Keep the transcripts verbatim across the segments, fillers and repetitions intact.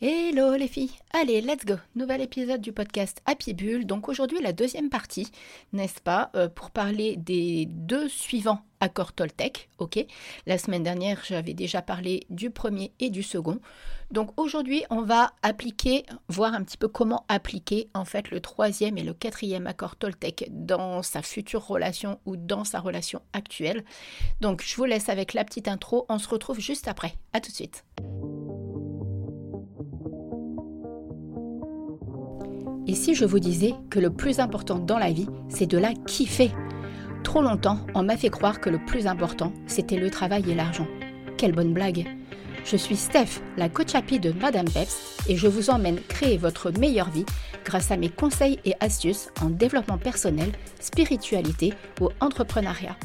Hello les filles, allez let's go, nouvel épisode du podcast Happy Bulle, donc aujourd'hui la deuxième partie, n'est-ce pas, euh, pour parler des deux suivants accords toltèques, ok. La semaine dernière j'avais déjà parlé du premier et du second, donc aujourd'hui on va appliquer, voir un petit peu comment appliquer en fait le troisième et le quatrième accord toltèque dans sa future relation ou dans sa relation actuelle. Donc je vous laisse avec la petite intro, on se retrouve juste après, à tout de suite. Et si je vous disais que le plus important dans la vie, c'est de la kiffer? Trop longtemps, on m'a fait croire que le plus important, c'était le travail et l'argent. Quelle bonne blague! Je suis Stef, la coach happy de Madame Peps, et je vous emmène créer votre meilleure vie grâce à mes conseils et astuces en développement personnel, spiritualité ou entrepreneuriat.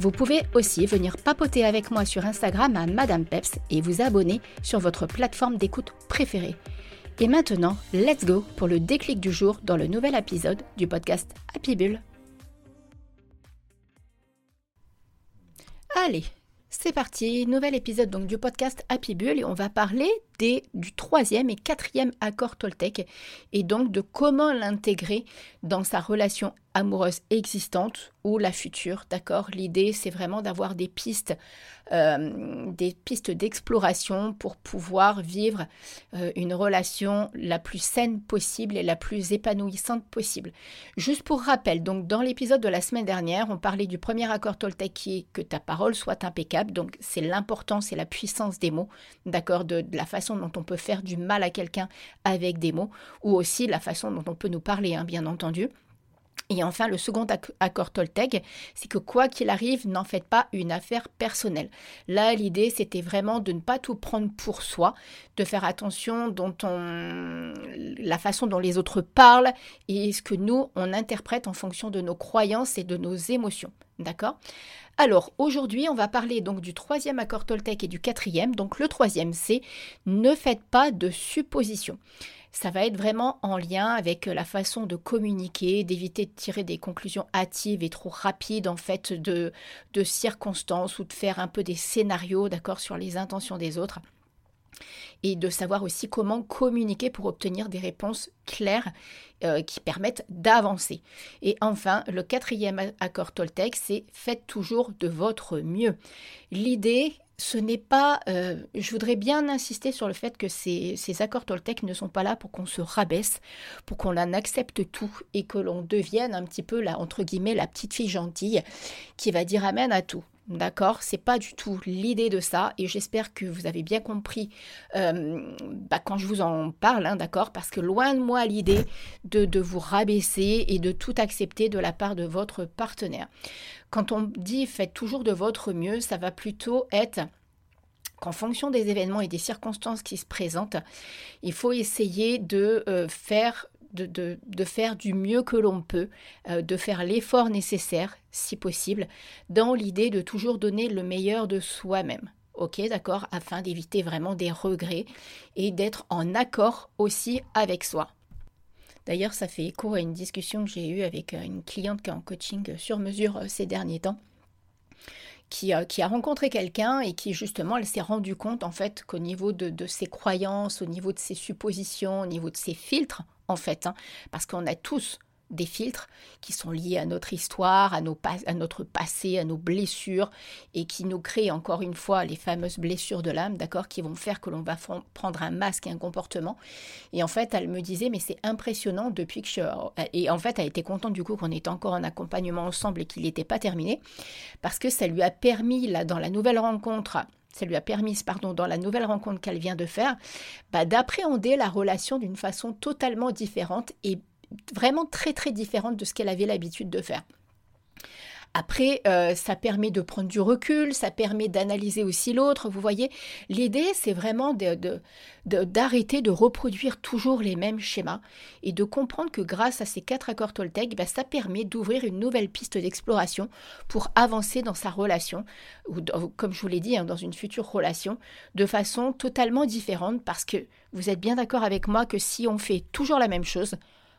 Vous pouvez aussi venir papoter avec moi sur Instagram à Madame Peps et vous abonner sur votre plateforme d'écoute préférée. Et maintenant, let's go pour le déclic du jour dans le nouvel épisode du podcast Happy Bulle. Allez, c'est parti, nouvel épisode donc du podcast Happy Bulle et on va parler des, du troisième et quatrième accord toltèque et donc de comment l'intégrer dans sa relation amoureuse existante ou la future, d'accord? L'idée, c'est vraiment d'avoir des pistes, euh, des pistes d'exploration pour pouvoir vivre euh, une relation la plus saine possible et la plus épanouissante possible. Juste pour rappel, donc dans l'épisode de la semaine dernière, on parlait du premier accord toltèque qui est que ta parole soit impeccable, donc c'est l'importance, c'est la puissance des mots, d'accord? De, de la façon dont on peut faire du mal à quelqu'un avec des mots ou aussi la façon dont on peut nous parler, hein, bien entendu. Et enfin, le second accord toltèque, c'est que quoi qu'il arrive, n'en faites pas une affaire personnelle. Là, l'idée, c'était vraiment de ne pas tout prendre pour soi, de faire attention dont on... la façon dont les autres parlent et ce que nous, on interprète en fonction de nos croyances et de nos émotions. D'accord? Alors, aujourd'hui, on va parler donc du troisième accord toltèque et du quatrième. Donc, le troisième, c'est « Ne faites pas de suppositions ». Ça va être vraiment en lien avec la façon de communiquer, d'éviter de tirer des conclusions hâtives et trop rapides en fait de, de circonstances ou de faire un peu des scénarios, d'accord, sur les intentions des autres. Et de savoir aussi comment communiquer pour obtenir des réponses claires euh, qui permettent d'avancer. Et enfin, le quatrième accord toltèque, c'est « Faites toujours de votre mieux ». L'idée, ce n'est pas... Euh, je voudrais bien insister sur le fait que ces, ces accords toltèques ne sont pas là pour qu'on se rabaisse, pour qu'on en accepte tout et que l'on devienne un petit peu, la, entre guillemets, la petite fille gentille qui va dire « Amen » à tout. D'accord, c'est pas du tout l'idée de ça et j'espère que vous avez bien compris euh, bah, quand je vous en parle, hein, d'accord, parce que loin de moi l'idée de, de vous rabaisser et de tout accepter de la part de votre partenaire. Quand on dit faites toujours de votre mieux, ça va plutôt être qu'en fonction des événements et des circonstances qui se présentent, il faut essayer de euh, faire... De, de, de faire du mieux que l'on peut, euh, de faire l'effort nécessaire, si possible, dans l'idée de toujours donner le meilleur de soi-même. Ok, d'accord, afin d'éviter vraiment des regrets et d'être en accord aussi avec soi. D'ailleurs, ça fait écho à une discussion que j'ai eue avec une cliente qui est en coaching sur mesure ces derniers temps. Qui, euh, qui a rencontré quelqu'un et qui justement elle s'est rendue compte en fait qu'au niveau de, de ses croyances, au niveau de ses suppositions, au niveau de ses filtres en fait, hein, parce qu'on a tous des filtres qui sont liés à notre histoire, à, nos pas, à notre passé, à nos blessures et qui nous créent encore une fois les fameuses blessures de l'âme, d'accord, qui vont faire que l'on va f- prendre un masque et un comportement. Et en fait, elle me disait, mais c'est impressionnant depuis que je... Et en fait, elle était contente du coup qu'on était encore en accompagnement ensemble et qu'il n'était pas terminé parce que ça lui a permis, là, dans la nouvelle rencontre... ça lui a permis, pardon, dans la nouvelle rencontre qu'elle vient de faire, bah, d'appréhender la relation d'une façon totalement différente et vraiment très très différente de ce qu'elle avait l'habitude de faire. Après, euh, ça permet de prendre du recul, ça permet d'analyser aussi l'autre, vous voyez. L'idée, c'est vraiment de, de, de, d'arrêter de reproduire toujours les mêmes schémas et de comprendre que grâce à ces quatre accords toltèques, bah, ça permet d'ouvrir une nouvelle piste d'exploration pour avancer dans sa relation, ou dans, comme je vous l'ai dit, hein, dans une future relation, de façon totalement différente parce que vous êtes bien d'accord avec moi que si on fait toujours la même chose,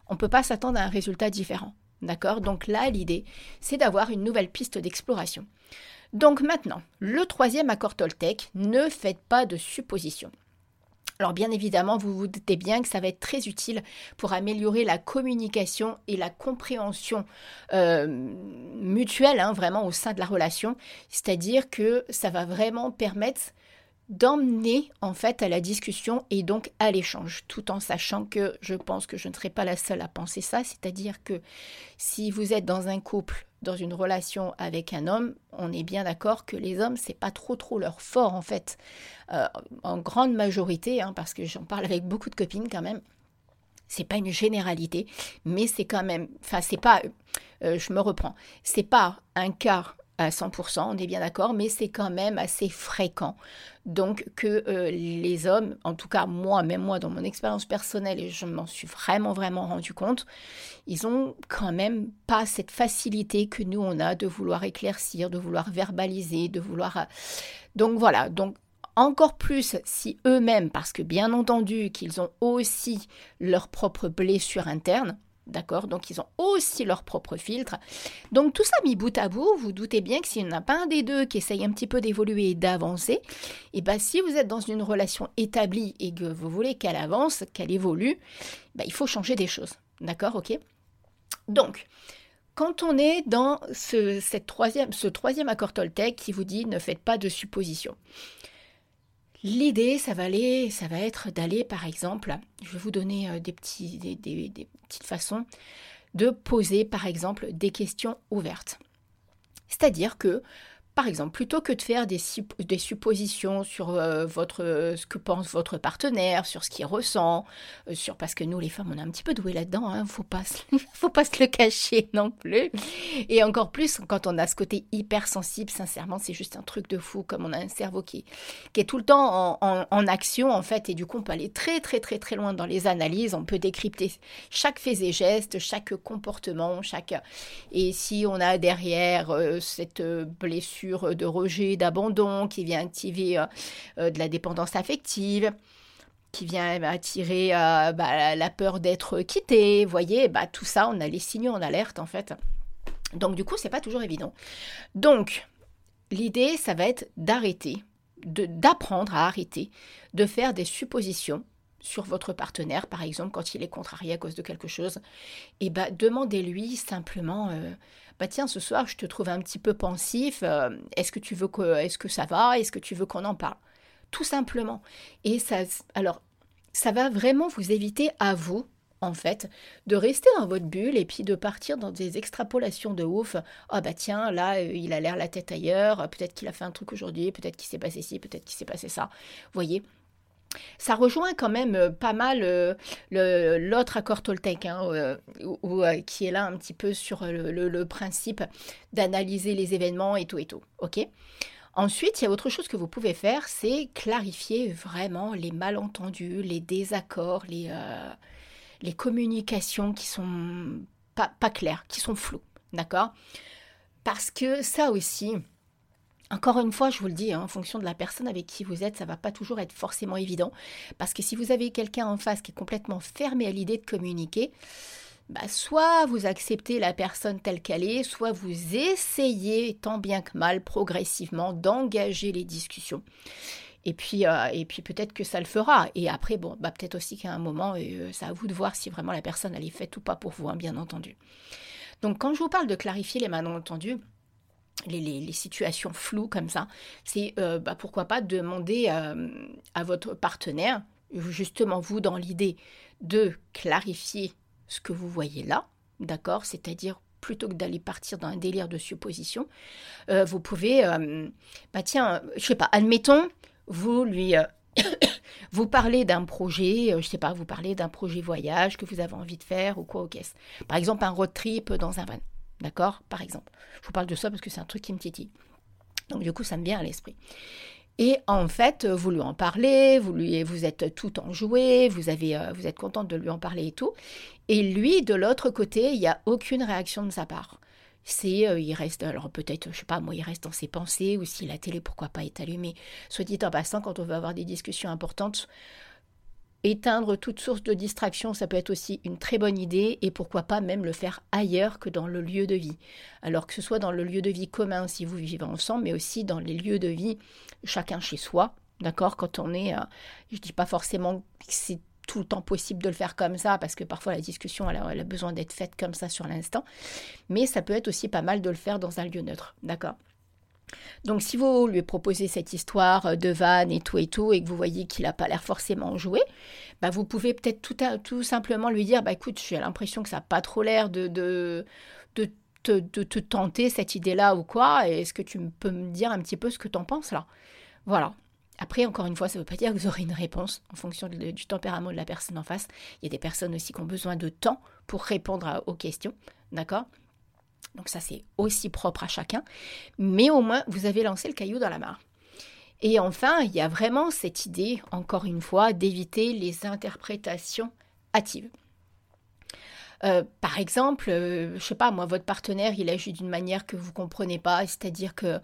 on ne peut pas s'attendre à un résultat différent. D'accord? Donc là, l'idée, c'est d'avoir une nouvelle piste d'exploration. Donc maintenant, le troisième accord toltèque, ne faites pas de suppositions. Alors bien évidemment, vous vous doutez bien que ça va être très utile pour améliorer la communication et la compréhension euh, mutuelle, hein, vraiment au sein de la relation. C'est-à-dire que ça va vraiment permettre d'emmener en fait à la discussion et donc à l'échange, tout en sachant que je pense que je ne serai pas la seule à penser ça, c'est-à-dire que si vous êtes dans un couple, dans une relation avec un homme, on est bien d'accord que les hommes, c'est pas trop trop leur fort en fait, euh, en grande majorité, hein, parce que j'en parle avec beaucoup de copines quand même. C'est pas une généralité, mais c'est quand même, enfin c'est pas, euh, je me reprends, c'est pas un cas à cent pour cent, on est bien d'accord, mais c'est quand même assez fréquent. Donc que euh, les hommes, en tout cas moi, même moi dans mon expérience personnelle, et je m'en suis vraiment vraiment rendu compte, ils ont quand même pas cette facilité que nous on a de vouloir éclaircir, de vouloir verbaliser, de vouloir... Donc voilà, donc encore plus si eux-mêmes, parce que bien entendu qu'ils ont aussi leur propre blessure interne, d'accord, donc ils ont aussi leur propre filtre. Donc tout ça mis bout à bout, vous doutez bien que s'il n'y en a pas un des deux qui essaye un petit peu d'évoluer et d'avancer, et bien si vous êtes dans une relation établie et que vous voulez qu'elle avance, qu'elle évolue, ben, il faut changer des choses. D'accord, ok. Donc, quand on est dans ce, cette troisième, ce troisième accord toltèque qui vous dit « ne faites pas de suppositions ». L'idée, ça va aller, ça va être d'aller, par exemple, je vais vous donner des, petits, des, des, des petites façons de poser, par exemple, des questions ouvertes. C'est-à-dire que, par exemple, plutôt que de faire des, des suppositions sur euh, votre, euh, ce que pense votre partenaire, sur ce qu'il ressent, euh, sur, parce que nous, les femmes, on est un petit peu douées là-dedans, hein, faut pas se, faut pas se le cacher non plus. Et encore plus, quand on a ce côté hypersensible, sincèrement, c'est juste un truc de fou, comme on a un cerveau qui, qui est tout le temps en, en, en action, en fait, et du coup, on peut aller très, très, très, très loin dans les analyses, on peut décrypter chaque fait et geste, chaque comportement, chaque... Et si on a derrière euh, cette blessure de rejet, d'abandon, qui vient activer euh, euh, de la dépendance affective, qui vient bah, attirer euh, bah, la peur d'être quitté, vous voyez, bah, tout ça, on a les signaux en alerte en fait. Donc du coup, c'est pas toujours évident. Donc, l'idée, ça va être d'arrêter, de, d'apprendre à arrêter, de faire des suppositions sur votre partenaire, par exemple, quand il est contrarié à cause de quelque chose, et bah, demandez-lui simplement... Euh, Bah tiens, ce soir, je te trouve un petit peu pensif. Euh, est-ce que tu veux que, est-ce que ça va? Est-ce que tu veux qu'on en parle? Tout simplement. Et ça, alors, ça va vraiment vous éviter à vous, en fait, de rester dans votre bulle et puis de partir dans des extrapolations de ouf. Ah bah tiens, là, il a l'air la tête ailleurs. Peut-être qu'il a fait un truc aujourd'hui. Peut-être qu'il s'est passé ci. Peut-être qu'il s'est passé ça. Vous voyez? Ça rejoint quand même pas mal euh, le, l'autre accord toltèque, hein, euh, où, où, euh, qui est là un petit peu sur le, le, le principe d'analyser les événements et tout et tout. Okay ? Ensuite, il y a autre chose que vous pouvez faire, c'est clarifier vraiment les malentendus, les désaccords, les, euh, les communications qui sont pas, pas claires, qui sont floues, d'accord ? Parce que ça aussi... Encore une fois, je vous le dis, hein, en fonction de la personne avec qui vous êtes, ça ne va pas toujours être forcément évident. Parce que si vous avez quelqu'un en face qui est complètement fermé à l'idée de communiquer, bah, soit vous acceptez la personne telle qu'elle est, soit vous essayez tant bien que mal, progressivement, d'engager les discussions. Et puis, euh, et puis peut-être que ça le fera. Et après, bon, bah, peut-être aussi qu'à un moment, euh, c'est à vous de voir si vraiment la personne elle est faite ou pas pour vous, hein, bien entendu. Donc quand je vous parle de clarifier les malentendus, Les, les, les situations floues comme ça, c'est euh, bah, pourquoi pas demander euh, à votre partenaire, justement vous dans l'idée de clarifier ce que vous voyez là, d'accord ? C'est-à-dire plutôt que d'aller partir dans un délire de supposition, euh, vous pouvez, euh, bah tiens, je sais pas, admettons, vous lui... Euh, vous parlez d'un projet, je ne sais pas, vous parlez d'un projet voyage que vous avez envie de faire ou quoi au caisse. Par exemple, un road trip dans un van. D'accord, par exemple. Je vous parle de ça parce que c'est un truc qui me titille. Donc, du coup, ça me vient à l'esprit. Et en fait, vous lui en parlez, vous, lui, vous êtes tout enjoué, vous, avez, vous êtes contente de lui en parler et tout. Et lui, de l'autre côté, il n'y a aucune réaction de sa part. C'est, euh, il reste, alors peut-être, je sais pas, moi, il reste dans ses pensées ou si la télé, pourquoi pas, est allumée. Soit dit en passant, quand on veut avoir des discussions importantes, éteindre toute source de distraction, ça peut être aussi une très bonne idée et pourquoi pas même le faire ailleurs que dans le lieu de vie. Alors que ce soit dans le lieu de vie commun si vous vivez ensemble, mais aussi dans les lieux de vie chacun chez soi, D'accord, quand on est, euh, je dis pas forcément que c'est tout le temps possible de le faire comme ça, parce que parfois la discussion elle a, elle a besoin d'être faite comme ça sur l'instant, mais ça peut être aussi pas mal de le faire dans un lieu neutre, d'accord. Donc si vous lui proposez cette histoire de vanne et tout et tout, et que vous voyez qu'il n'a pas l'air forcément joué, bah vous pouvez peut-être tout, à, tout simplement lui dire, bah écoute, j'ai l'impression que ça n'a pas trop l'air de, de, de, de, de te tenter cette idée-là ou quoi, et est-ce que tu peux me dire un petit peu ce que tu en penses là? Voilà. Après, encore une fois, ça ne veut pas dire que vous aurez une réponse en fonction de, du tempérament de la personne en face. Il y a des personnes aussi qui ont besoin de temps pour répondre à, aux questions, d'accord ? Donc ça, c'est aussi propre à chacun. Mais au moins, vous avez lancé le caillou dans la mare. Et enfin, il y a vraiment cette idée, encore une fois, d'éviter les interprétations hâtives. Euh, par exemple, euh, je ne sais pas, moi, votre partenaire, il agit d'une manière que vous ne comprenez pas, c'est-à-dire que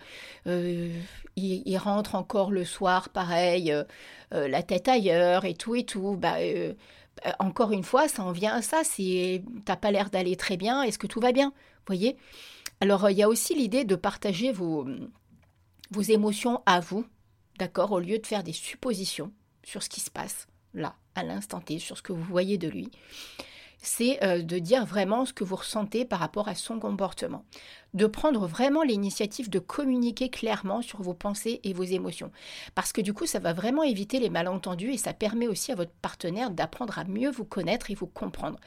euh, il, il rentre encore le soir, pareil, euh, euh, la tête ailleurs et tout et tout. Bah, euh, euh, encore une fois, ça en vient à ça, c'est « t'as pas l'air d'aller très bien, est-ce que tout va bien ?» Vous voyez ? Alors, il y a aussi l'idée de partager vos, vos émotions à vous, d'accord, au lieu de faire des suppositions sur ce qui se passe là, à l'instant T, sur ce que vous voyez de lui. C'est euh, de dire vraiment ce que vous ressentez par rapport à son comportement. De prendre vraiment l'initiative de communiquer clairement sur vos pensées et vos émotions. Parce que du coup, ça va vraiment éviter les malentendus et ça permet aussi à votre partenaire d'apprendre à mieux vous connaître et vous comprendre.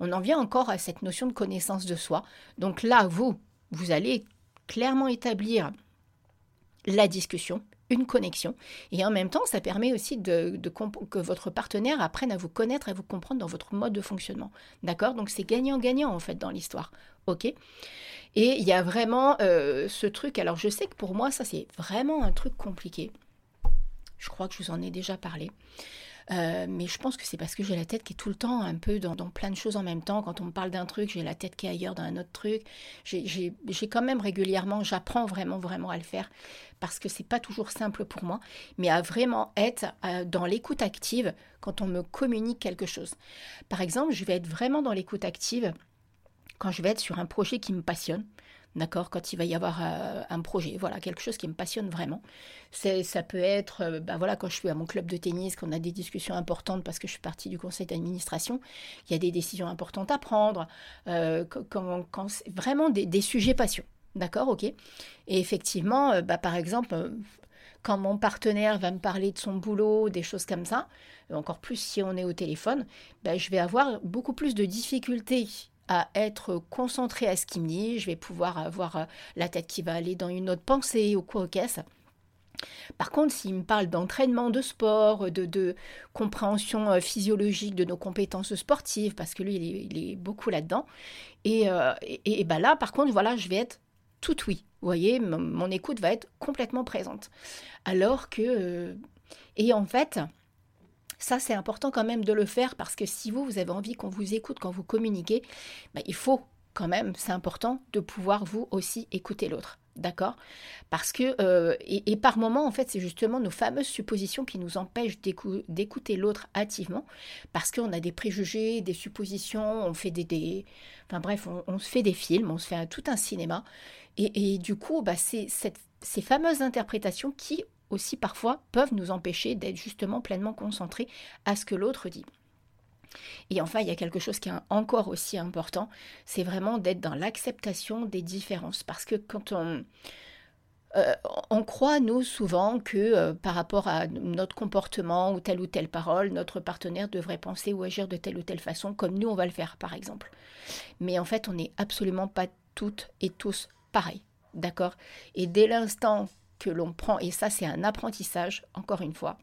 On en vient encore à cette notion de connaissance de soi. Donc là, vous, vous allez clairement établir la discussion, une connexion. Et en même temps, ça permet aussi de, de comp- que votre partenaire apprenne à vous connaître, à vous comprendre dans votre mode de fonctionnement. D'accord ? Donc, c'est gagnant-gagnant, en fait, dans l'histoire. OK ? Et il y a vraiment euh, ce truc. Alors, je sais que pour moi, ça, c'est vraiment un truc compliqué. Je crois que je vous en ai déjà parlé. Euh, mais je pense que c'est parce que j'ai la tête qui est tout le temps un peu dans, dans plein de choses en même temps. Quand on me parle d'un truc, j'ai la tête qui est ailleurs dans un autre truc. J'ai, j'ai, j'ai quand même régulièrement, j'apprends vraiment, vraiment à le faire parce que c'est pas toujours simple pour moi, mais à vraiment être euh, dans l'écoute active quand on me communique quelque chose. Par exemple, je vais être vraiment dans l'écoute active quand je vais être sur un projet qui me passionne. D'accord, quand il va y avoir euh, un projet, voilà, quelque chose qui me passionne vraiment. C'est, ça peut être, euh, ben voilà, quand je suis à mon club de tennis, qu'on a des discussions importantes parce que je suis partie du conseil d'administration, il y a des décisions importantes à prendre, euh, quand, quand c'est vraiment des, des sujets passion. D'accord, ok. Et effectivement, euh, bah, par exemple, euh, quand mon partenaire va me parler de son boulot, des choses comme ça, encore plus si on est au téléphone, bah, je vais avoir beaucoup plus de difficultés à être concentrée à ce qu'il me dit, je vais pouvoir avoir la tête qui va aller dans une autre pensée ou quoi au caisse. Par contre, s'il me parle d'entraînement, de sport, de, de compréhension physiologique de nos compétences sportives, parce que lui, il est, il est beaucoup là-dedans, et, euh, et, et ben là, par contre, voilà, je vais être tout oui. Vous voyez, m- mon écoute va être complètement présente. Alors que... Euh, et en fait... Ça, c'est important quand même de le faire parce que si vous, vous avez envie qu'on vous écoute quand vous communiquez, bah, il faut quand même, c'est important de pouvoir vous aussi écouter l'autre, d'accord ? Parce que, euh, et, et par moment, en fait, c'est justement nos fameuses suppositions qui nous empêchent d'écou- d'écouter l'autre hâtivement parce qu'on a des préjugés, des suppositions, on fait des... des enfin bref, on, on se fait des films, on se fait un, tout un cinéma et, et du coup, bah, c'est cette, ces fameuses interprétations qui... aussi parfois peuvent nous empêcher d'être justement pleinement concentrés à ce que l'autre dit. Et enfin, il y a quelque chose qui est encore aussi important, c'est vraiment d'être dans l'acceptation des différences. Parce que quand on... Euh, on croit, nous, souvent que euh, par rapport à notre comportement ou telle ou telle parole, notre partenaire devrait penser ou agir de telle ou telle façon, comme nous, on va le faire, par exemple. Mais en fait, on n'est absolument pas toutes et tous pareils, d'accord ? Et dès l'instant... que l'on prend, et ça c'est un apprentissage, encore une fois,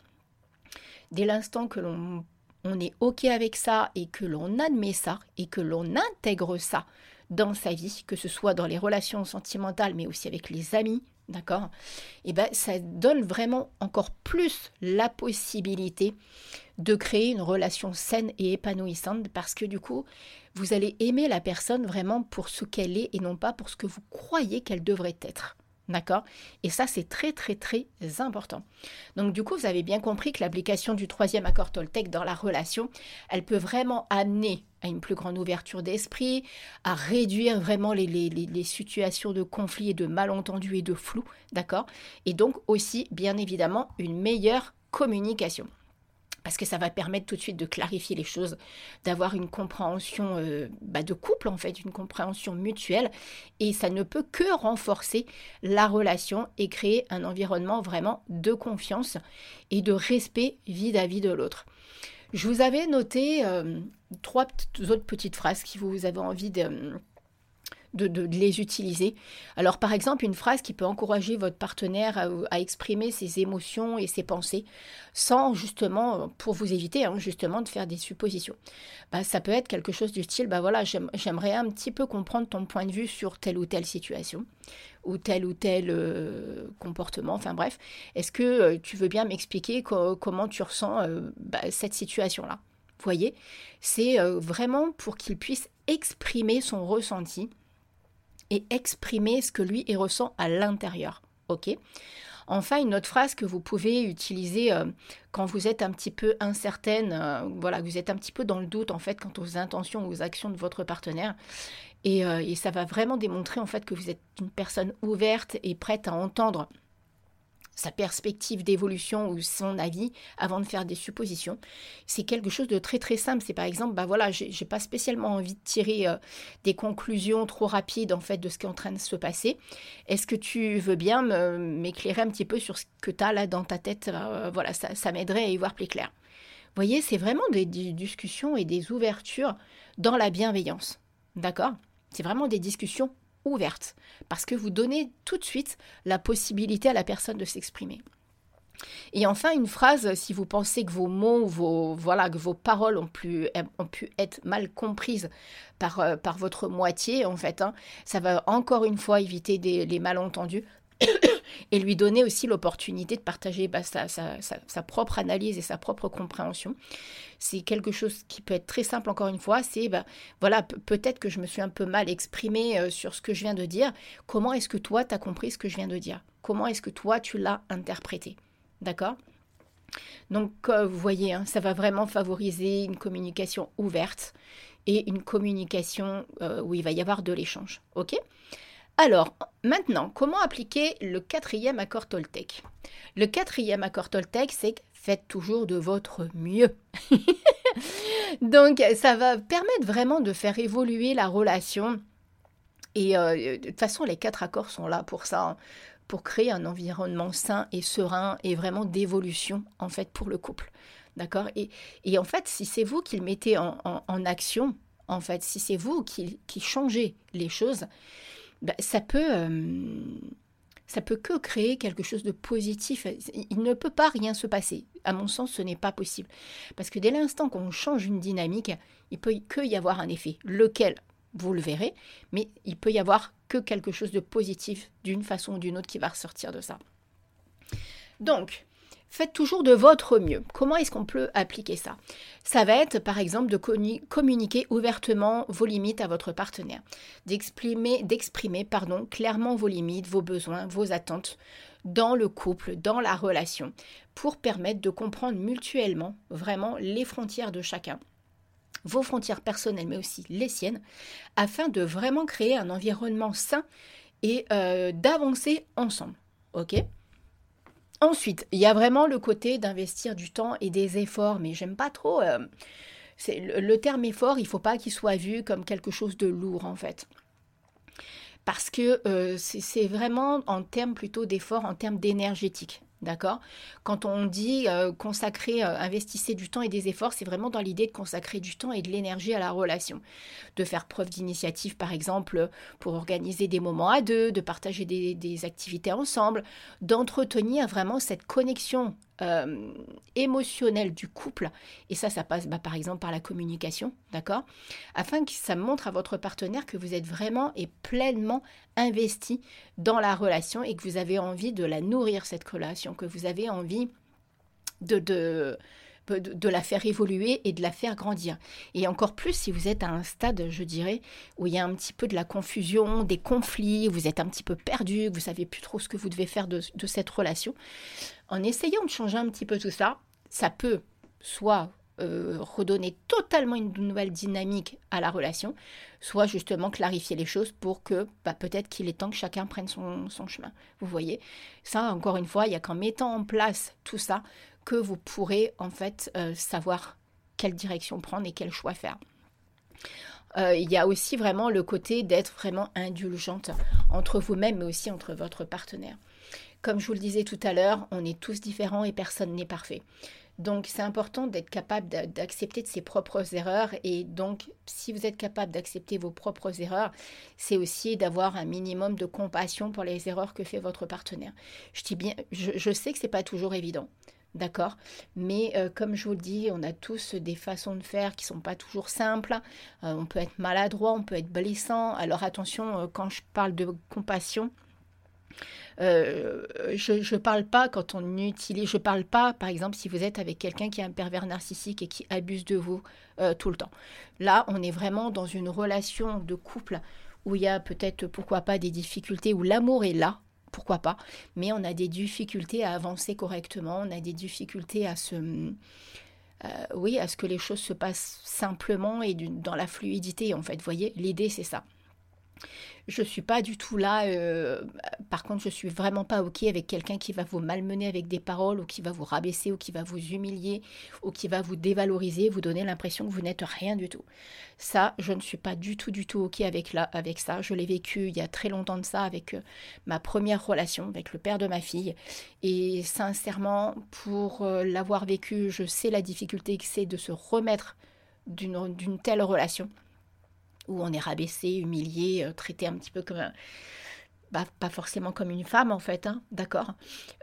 dès l'instant que l'on on est ok avec ça et que l'on admet ça et que l'on intègre ça dans sa vie, que ce soit dans les relations sentimentales mais aussi avec les amis, d'accord, et ben ça donne vraiment encore plus la possibilité de créer une relation saine et épanouissante parce que du coup vous allez aimer la personne vraiment pour ce qu'elle est et non pas pour ce que vous croyez qu'elle devrait être. D'accord ? Et ça, c'est très, très, très important. Donc, du coup, vous avez bien compris que l'application du troisième accord toltèque dans la relation, elle peut vraiment amener à une plus grande ouverture d'esprit, à réduire vraiment les, les, les, les situations de conflit et de malentendus et de flou. D'accord ? Et donc, aussi, bien évidemment, une meilleure communication. Parce que ça va permettre tout de suite de clarifier les choses, d'avoir une compréhension euh, bah de couple en fait, une compréhension mutuelle. Et ça ne peut que renforcer la relation et créer un environnement vraiment de confiance et de respect vis-à-vis de l'autre. Je vous avais noté euh, trois p- autres petites phrases si vous avez envie de, de, de, de les utiliser. Alors par exemple, une phrase qui peut encourager votre partenaire à, à exprimer ses émotions et ses pensées, sans justement, pour vous éviter hein, justement de faire des suppositions. Bah, ça peut être quelque chose du style, bah voilà, j'aime, j'aimerais un petit peu comprendre ton point de vue sur telle ou telle situation, ou tel ou tel euh, comportement, enfin bref, est-ce que euh, tu veux bien m'expliquer co- comment tu ressens euh, bah, cette situation-là ? Vous voyez, c'est euh, vraiment pour qu'il puisse exprimer son ressenti et exprimer ce que lui il ressent à l'intérieur. Ok ? Enfin, une autre phrase que vous pouvez utiliser euh, quand vous êtes un petit peu incertaine, euh, voilà, vous êtes un petit peu dans le doute en fait quant aux intentions, aux actions de votre partenaire. Et, euh, et ça va vraiment démontrer en fait que vous êtes une personne ouverte et prête à entendre sa perspective d'évolution ou son avis avant de faire des suppositions. C'est quelque chose de très très simple. C'est par exemple, bah voilà, j'ai, j'ai pas spécialement envie de tirer euh, des conclusions trop rapides en fait de ce qui est en train de se passer. Est-ce que tu veux bien me, m'éclairer un petit peu sur ce que tu as là dans ta tête ? euh, Voilà, ça, ça m'aiderait à y voir plus clair. Vous voyez, c'est vraiment des, des discussions et des ouvertures dans la bienveillance. D'accord ? C'est vraiment des discussions ouverte, parce que vous donnez tout de suite la possibilité à la personne de s'exprimer. Et enfin, une phrase, si vous pensez que vos mots, vos, voilà, que vos paroles ont pu, ont pu être mal comprises par, par votre moitié, en fait, hein, ça va encore une fois éviter des, les malentendus et lui donner aussi l'opportunité de partager bah, sa, sa, sa, sa propre analyse et sa propre compréhension. C'est quelque chose qui peut être très simple, encore une fois, c'est bah, voilà, p- peut-être que je me suis un peu mal exprimée euh, sur ce que je viens de dire. Comment est-ce que toi, tu as compris ce que je viens de dire ? Comment est-ce que toi, tu l'as interprété ? D'accord ? Donc, euh, vous voyez, hein, ça va vraiment favoriser une communication ouverte et une communication euh, où il va y avoir de l'échange. Ok ? Alors, maintenant, comment appliquer le quatrième accord toltèque ? Le quatrième accord toltèque, c'est « faites toujours de votre mieux ». Donc, ça va permettre vraiment de faire évoluer la relation. Et euh, de toute façon, les quatre accords sont là pour ça, hein, pour créer un environnement sain et serein et vraiment d'évolution, en fait, pour le couple. D'accord ? et, et en fait, si c'est vous qui le mettez en, en, en action, en fait, si c'est vous qui, qui changez les choses, Ben, ça peut, euh, ça peut que créer quelque chose de positif. Il ne peut pas rien se passer. À mon sens, ce n'est pas possible. Parce que dès l'instant qu'on change une dynamique, il peut que y avoir un effet, lequel vous le verrez, mais il peut y avoir que quelque chose de positif d'une façon ou d'une autre qui va ressortir de ça. Donc, faites toujours de votre mieux. Comment est-ce qu'on peut appliquer ça ? Ça va être, par exemple, de communiquer ouvertement vos limites à votre partenaire, d'exprimer, d'exprimer pardon, clairement vos limites, vos besoins, vos attentes dans le couple, dans la relation, pour permettre de comprendre mutuellement vraiment les frontières de chacun, vos frontières personnelles, mais aussi les siennes, afin de vraiment créer un environnement sain et euh, d'avancer ensemble. Ok ? Ensuite, il y a vraiment le côté d'investir du temps et des efforts, mais j'aime pas trop, euh, c'est, le, le terme effort, il faut pas qu'il soit vu comme quelque chose de lourd en fait. Parce que euh, c'est, c'est vraiment en termes plutôt d'effort, en termes d'énergétique, d'accord ? Quand on dit euh, consacrer, euh, investissez du temps et des efforts, c'est vraiment dans l'idée de consacrer du temps et de l'énergie à la relation. De faire preuve d'initiative par exemple pour organiser des moments à deux, de partager des, des activités ensemble, d'entretenir vraiment cette connexion Euh, émotionnel du couple, et ça, ça passe bah, par exemple par la communication, d'accord ? Afin que ça montre à votre partenaire que vous êtes vraiment et pleinement investi dans la relation et que vous avez envie de la nourrir, cette relation, que vous avez envie de, de de, de la faire évoluer et de la faire grandir. Et encore plus si vous êtes à un stade, je dirais, où il y a un petit peu de la confusion, des conflits, vous êtes un petit peu perdu, vous ne savez plus trop ce que vous devez faire de, de cette relation. En essayant de changer un petit peu tout ça, ça peut soit euh, redonner totalement une nouvelle dynamique à la relation, soit justement clarifier les choses pour que bah, peut-être qu'il est temps que chacun prenne son, son chemin. Vous voyez, ça, encore une fois, il n'y a qu'en mettant en place tout ça que vous pourrez en fait euh, savoir quelle direction prendre et quel choix faire. Euh, il y a aussi vraiment le côté d'être vraiment indulgente entre vous-même mais aussi entre votre partenaire. Comme je vous le disais tout à l'heure, on est tous différents et personne n'est parfait. Donc, c'est important d'être capable d'accepter de ses propres erreurs. Et donc, si vous êtes capable d'accepter vos propres erreurs, c'est aussi d'avoir un minimum de compassion pour les erreurs que fait votre partenaire. Je dis bien, je, je sais que ce n'est pas toujours évident. D'accord, mais euh, comme je vous le dis, on a tous des façons de faire qui ne sont pas toujours simples, euh, on peut être maladroit, on peut être blessant, alors attention, euh, quand je parle de compassion, euh, je ne parle pas quand on utilise, je ne parle pas par exemple si vous êtes avec quelqu'un qui est un pervers narcissique et qui abuse de vous euh, tout le temps. Là, on est vraiment dans une relation de couple où il y a peut-être, pourquoi pas, des difficultés, où l'amour est là, pourquoi pas, mais on a des difficultés à avancer correctement, on a des difficultés à se, euh, oui, à ce que les choses se passent simplement et du, dans la fluidité en fait, vous voyez, l'idée c'est ça. Je suis pas du tout là, euh, par contre je suis vraiment pas ok avec quelqu'un qui va vous malmener avec des paroles ou qui va vous rabaisser ou qui va vous humilier ou qui va vous dévaloriser, vous donner l'impression que vous n'êtes rien du tout. Ça, je ne suis pas du tout du tout ok avec, la, avec ça, je l'ai vécu il y a très longtemps de ça avec euh, ma première relation avec le père de ma fille et sincèrement pour euh, l'avoir vécu, je sais la difficulté que c'est de se remettre d'une, d'une telle relation. Où on est rabaissé, humilié, euh, traité un petit peu comme, un, bah, pas forcément comme une femme en fait, hein, d'accord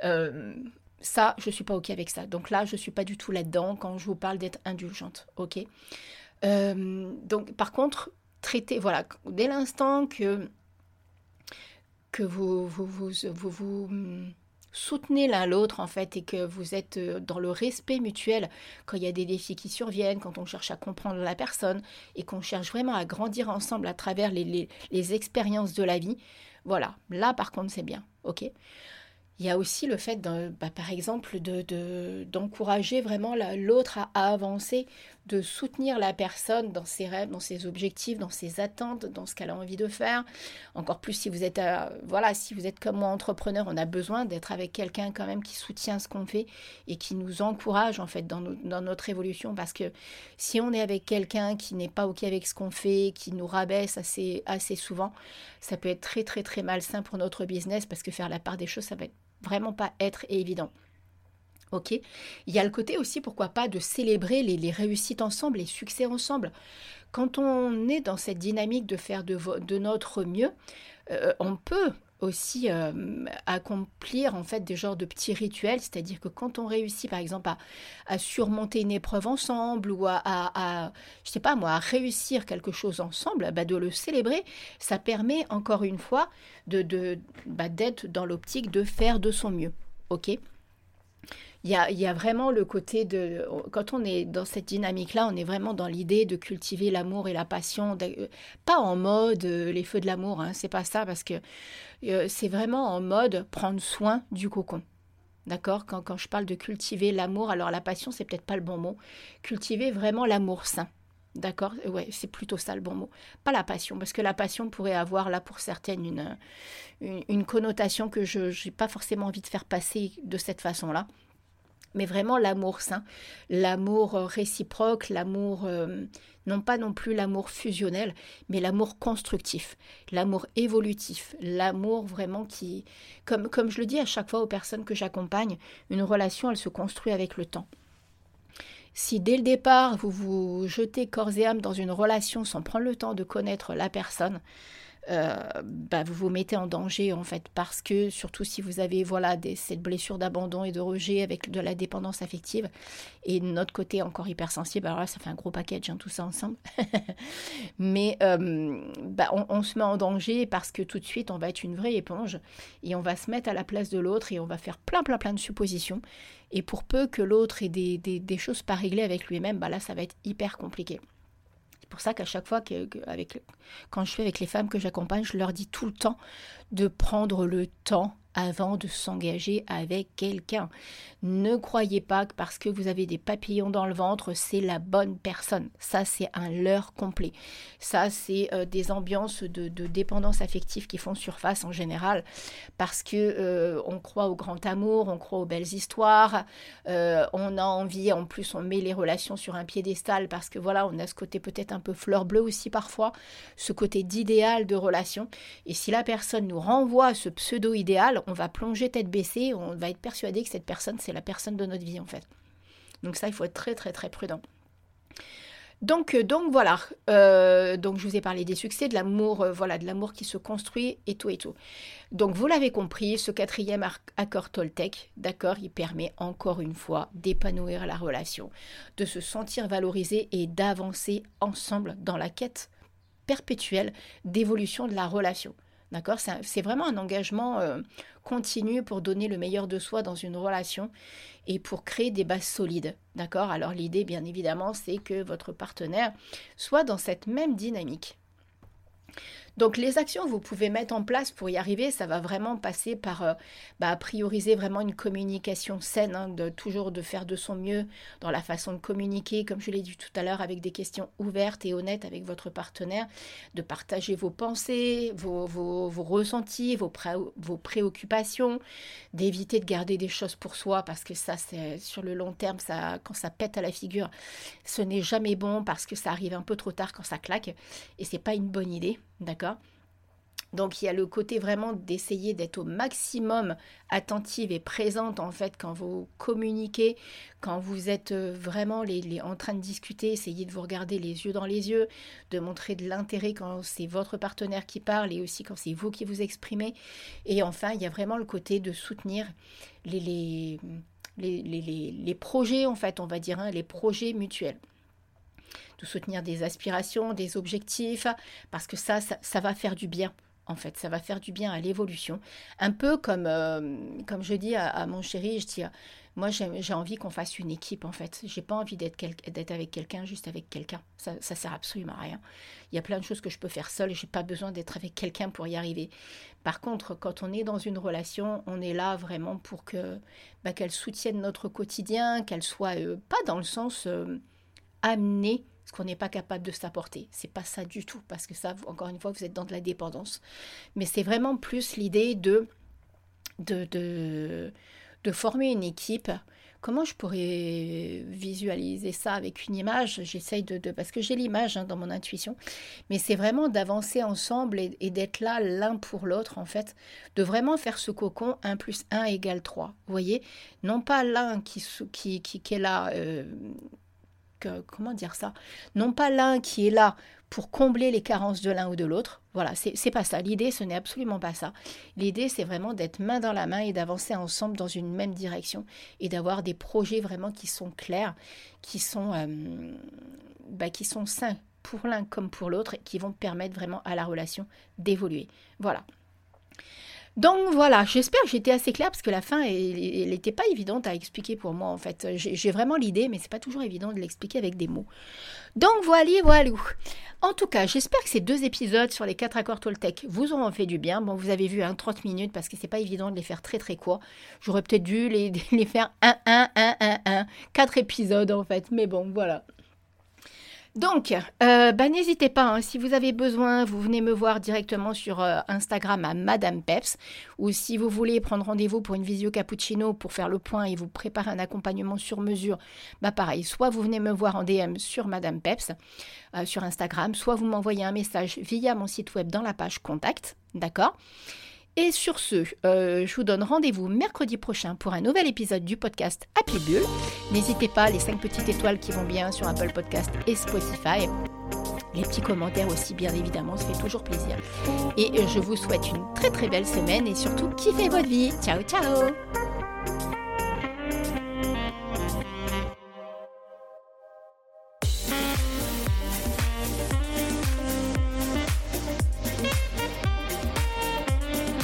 euh, ça, je suis pas ok avec ça. Donc là, je suis pas du tout là-dedans quand je vous parle d'être indulgente, ok euh, donc par contre, traiter, voilà, dès l'instant que que vous vous vous, vous, vous soutenez l'un l'autre en fait et que vous êtes dans le respect mutuel quand il y a des défis qui surviennent, quand on cherche à comprendre la personne et qu'on cherche vraiment à grandir ensemble à travers les, les, les expériences de la vie. Voilà, là par contre c'est bien, ok. Il y a aussi le fait, de, bah, par exemple, de, de, d'encourager vraiment la, l'autre à, à avancer, de soutenir la personne dans ses rêves, dans ses objectifs, dans ses attentes, dans ce qu'elle a envie de faire. Encore plus si vous êtes, à, voilà, si vous êtes comme moi entrepreneur, on a besoin d'être avec quelqu'un quand même qui soutient ce qu'on fait et qui nous encourage en fait dans, no, dans notre évolution. Parce que si on est avec quelqu'un qui n'est pas ok avec ce qu'on fait, qui nous rabaisse assez, assez souvent, ça peut être très très très malsain pour notre business parce que faire la part des choses, ça va être vraiment pas être évident. Ok, il y a le côté aussi, pourquoi pas, de célébrer les, les réussites ensemble, les succès ensemble. Quand on est dans cette dynamique de faire de, vo- de notre mieux, euh, on peut aussi euh, accomplir en fait des genres de petits rituels, c'est-à-dire que quand on réussit par exemple à, à surmonter une épreuve ensemble ou à, à, à je sais pas moi, à réussir quelque chose ensemble, bah, de le célébrer, ça permet encore une fois de, de bah, d'être dans l'optique de faire de son mieux, ok. Il y a, il y a vraiment le côté de... Quand on est dans cette dynamique-là, on est vraiment dans l'idée de cultiver l'amour et la passion. De, pas en mode euh, les feux de l'amour, hein, c'est pas ça, parce que euh, c'est vraiment en mode prendre soin du cocon. D'accord ? Quand, quand je parle de cultiver l'amour, alors la passion, c'est peut-être pas le bon mot. Cultiver vraiment l'amour sain. D'accord ? Ouais, c'est plutôt ça le bon mot. Pas la passion, parce que la passion pourrait avoir là pour certaines une, une, une connotation que je n'ai pas forcément envie de faire passer de cette façon-là. Mais vraiment l'amour sain, l'amour réciproque, l'amour, euh, non pas non plus l'amour fusionnel, mais l'amour constructif, l'amour évolutif, l'amour vraiment qui, comme, comme je le dis à chaque fois aux personnes que j'accompagne, une relation, elle se construit avec le temps. Si dès le départ, vous vous jetez corps et âme dans une relation sans prendre le temps de connaître la personne, euh, bah vous vous mettez en danger en fait, parce que surtout si vous avez voilà, des, cette blessure d'abandon et de rejet avec de la dépendance affective et de notre côté encore hypersensible, alors là ça fait un gros package hein, tout ça ensemble mais euh, bah, on, on se met en danger parce que tout de suite on va être une vraie éponge et on va se mettre à la place de l'autre et on va faire plein plein plein de suppositions et pour peu que l'autre ait des, des, des choses pas réglées avec lui-même, bah là ça va être hyper compliqué. C'est pour ça qu'à chaque fois, que, avec, quand je suis avec les femmes que j'accompagne, je leur dis tout le temps de prendre le temps avant de s'engager avec quelqu'un. Ne croyez pas que parce que vous avez des papillons dans le ventre, c'est la bonne personne. Ça, c'est un leurre complet. Ça, c'est euh, des ambiances de, de dépendance affective qui font surface en général parce que euh, on croit au grand amour, on croit aux belles histoires, euh, on a envie, en plus, on met les relations sur un piédestal parce que voilà, on a ce côté peut-être un peu fleur bleue aussi parfois, ce côté d'idéal de relation. Et si la personne nous renvoie à ce pseudo-idéal, on va plonger tête baissée, on va être persuadé que cette personne, c'est la personne de notre vie en fait. Donc ça, il faut être très très très prudent. Donc, donc voilà, euh, donc je vous ai parlé des succès, de l'amour, euh, voilà, de l'amour qui se construit et tout et tout. Donc vous l'avez compris, ce quatrième ar- accord toltèque, d'accord, il permet encore une fois d'épanouir la relation, de se sentir valorisé et d'avancer ensemble dans la quête perpétuelle d'évolution de la relation. D'accord, c'est, un, c'est vraiment un engagement euh, continu pour donner le meilleur de soi dans une relation et pour créer des bases solides. D'accord, alors l'idée, bien évidemment, c'est que votre partenaire soit dans cette même dynamique. Donc les actions que vous pouvez mettre en place pour y arriver, ça va vraiment passer par euh, bah, prioriser vraiment une communication saine, hein, de, toujours de faire de son mieux dans la façon de communiquer, comme je l'ai dit tout à l'heure, avec des questions ouvertes et honnêtes avec votre partenaire, de partager vos pensées, vos, vos, vos ressentis, vos, pré- vos préoccupations, d'éviter de garder des choses pour soi parce que ça, c'est sur le long terme, ça, quand ça pète à la figure, ce n'est jamais bon parce que ça arrive un peu trop tard quand ça claque et c'est pas une bonne idée. D'accord ? Donc, il y a le côté vraiment d'essayer d'être au maximum attentive et présente, en fait, quand vous communiquez, quand vous êtes vraiment les, les, en train de discuter, essayez de vous regarder les yeux dans les yeux, de montrer de l'intérêt quand c'est votre partenaire qui parle et aussi quand c'est vous qui vous exprimez. Et enfin, il y a vraiment le côté de soutenir les, les, les, les, les, les projets, en fait, on va dire, hein, les projets mutuels. De soutenir des aspirations, des objectifs, parce que ça, ça, ça va faire du bien, en fait. Ça va faire du bien à l'évolution. Un peu comme, euh, comme je dis à, à mon chéri, je dis, moi, j'ai, j'ai envie qu'on fasse une équipe, en fait. J'ai pas envie d'être, quel, d'être avec quelqu'un, juste avec quelqu'un. Ça, ça sert absolument à rien. Il y a plein de choses que je peux faire seule, j'ai pas besoin d'être avec quelqu'un pour y arriver. Par contre, quand on est dans une relation, on est là vraiment pour que, bah, qu'elle soutienne notre quotidien, qu'elle soit euh, pas dans le sens... Euh, amener ce qu'on n'est pas capable de s'apporter. C'est pas ça du tout, parce que ça, encore une fois, vous êtes dans de la dépendance. Mais c'est vraiment plus l'idée de, de, de, de former une équipe. Comment je pourrais visualiser ça avec une image ? J'essaye de, de... Parce que j'ai l'image hein, dans mon intuition. Mais c'est vraiment d'avancer ensemble et, et d'être là l'un pour l'autre, en fait. De vraiment faire ce cocon un plus un égale trois. Vous voyez ? Non pas l'un qui, qui, qui, qui est là... Euh, Que, comment dire ça ? Non pas l'un qui est là pour combler les carences de l'un ou de l'autre. Voilà, c'est, c'est pas ça. L'idée, ce n'est absolument pas ça. L'idée, c'est vraiment d'être main dans la main et d'avancer ensemble dans une même direction et d'avoir des projets vraiment qui sont clairs, qui sont, euh, bah, qui sont sains pour l'un comme pour l'autre et qui vont permettre vraiment à la relation d'évoluer. Voilà. Donc voilà, j'espère que j'étais assez claire parce que la fin, elle n'était pas évidente à expliquer pour moi en fait. J'ai, j'ai vraiment l'idée, mais c'est pas toujours évident de l'expliquer avec des mots. Donc voilà, voilà. En tout cas, j'espère que ces deux épisodes sur les quatre accords Toltec vous auront fait du bien. Bon, vous avez vu, hein, trente minutes parce que c'est pas évident de les faire très très court. J'aurais peut-être dû les, les faire un, un, un, un, un, quatre épisodes en fait, mais bon, voilà. Donc, euh, bah, n'hésitez pas, hein, si vous avez besoin, vous venez me voir directement sur euh, Instagram à Madame Peps, ou si vous voulez prendre rendez-vous pour une visio cappuccino pour faire le point et vous préparer un accompagnement sur mesure, bah pareil, soit vous venez me voir en D M sur Madame Peps, euh, sur Instagram, soit vous m'envoyez un message via mon site web dans la page Contact, d'accord ? Et sur ce, euh, je vous donne rendez-vous mercredi prochain pour un nouvel épisode du podcast Happy Bulle. N'hésitez pas, les cinq petites étoiles qui vont bien sur Apple Podcast et Spotify. les petits commentaires aussi, bien évidemment, ça fait toujours plaisir. Et je vous souhaite une très très belle semaine et surtout, kiffez votre vie. Ciao, ciao!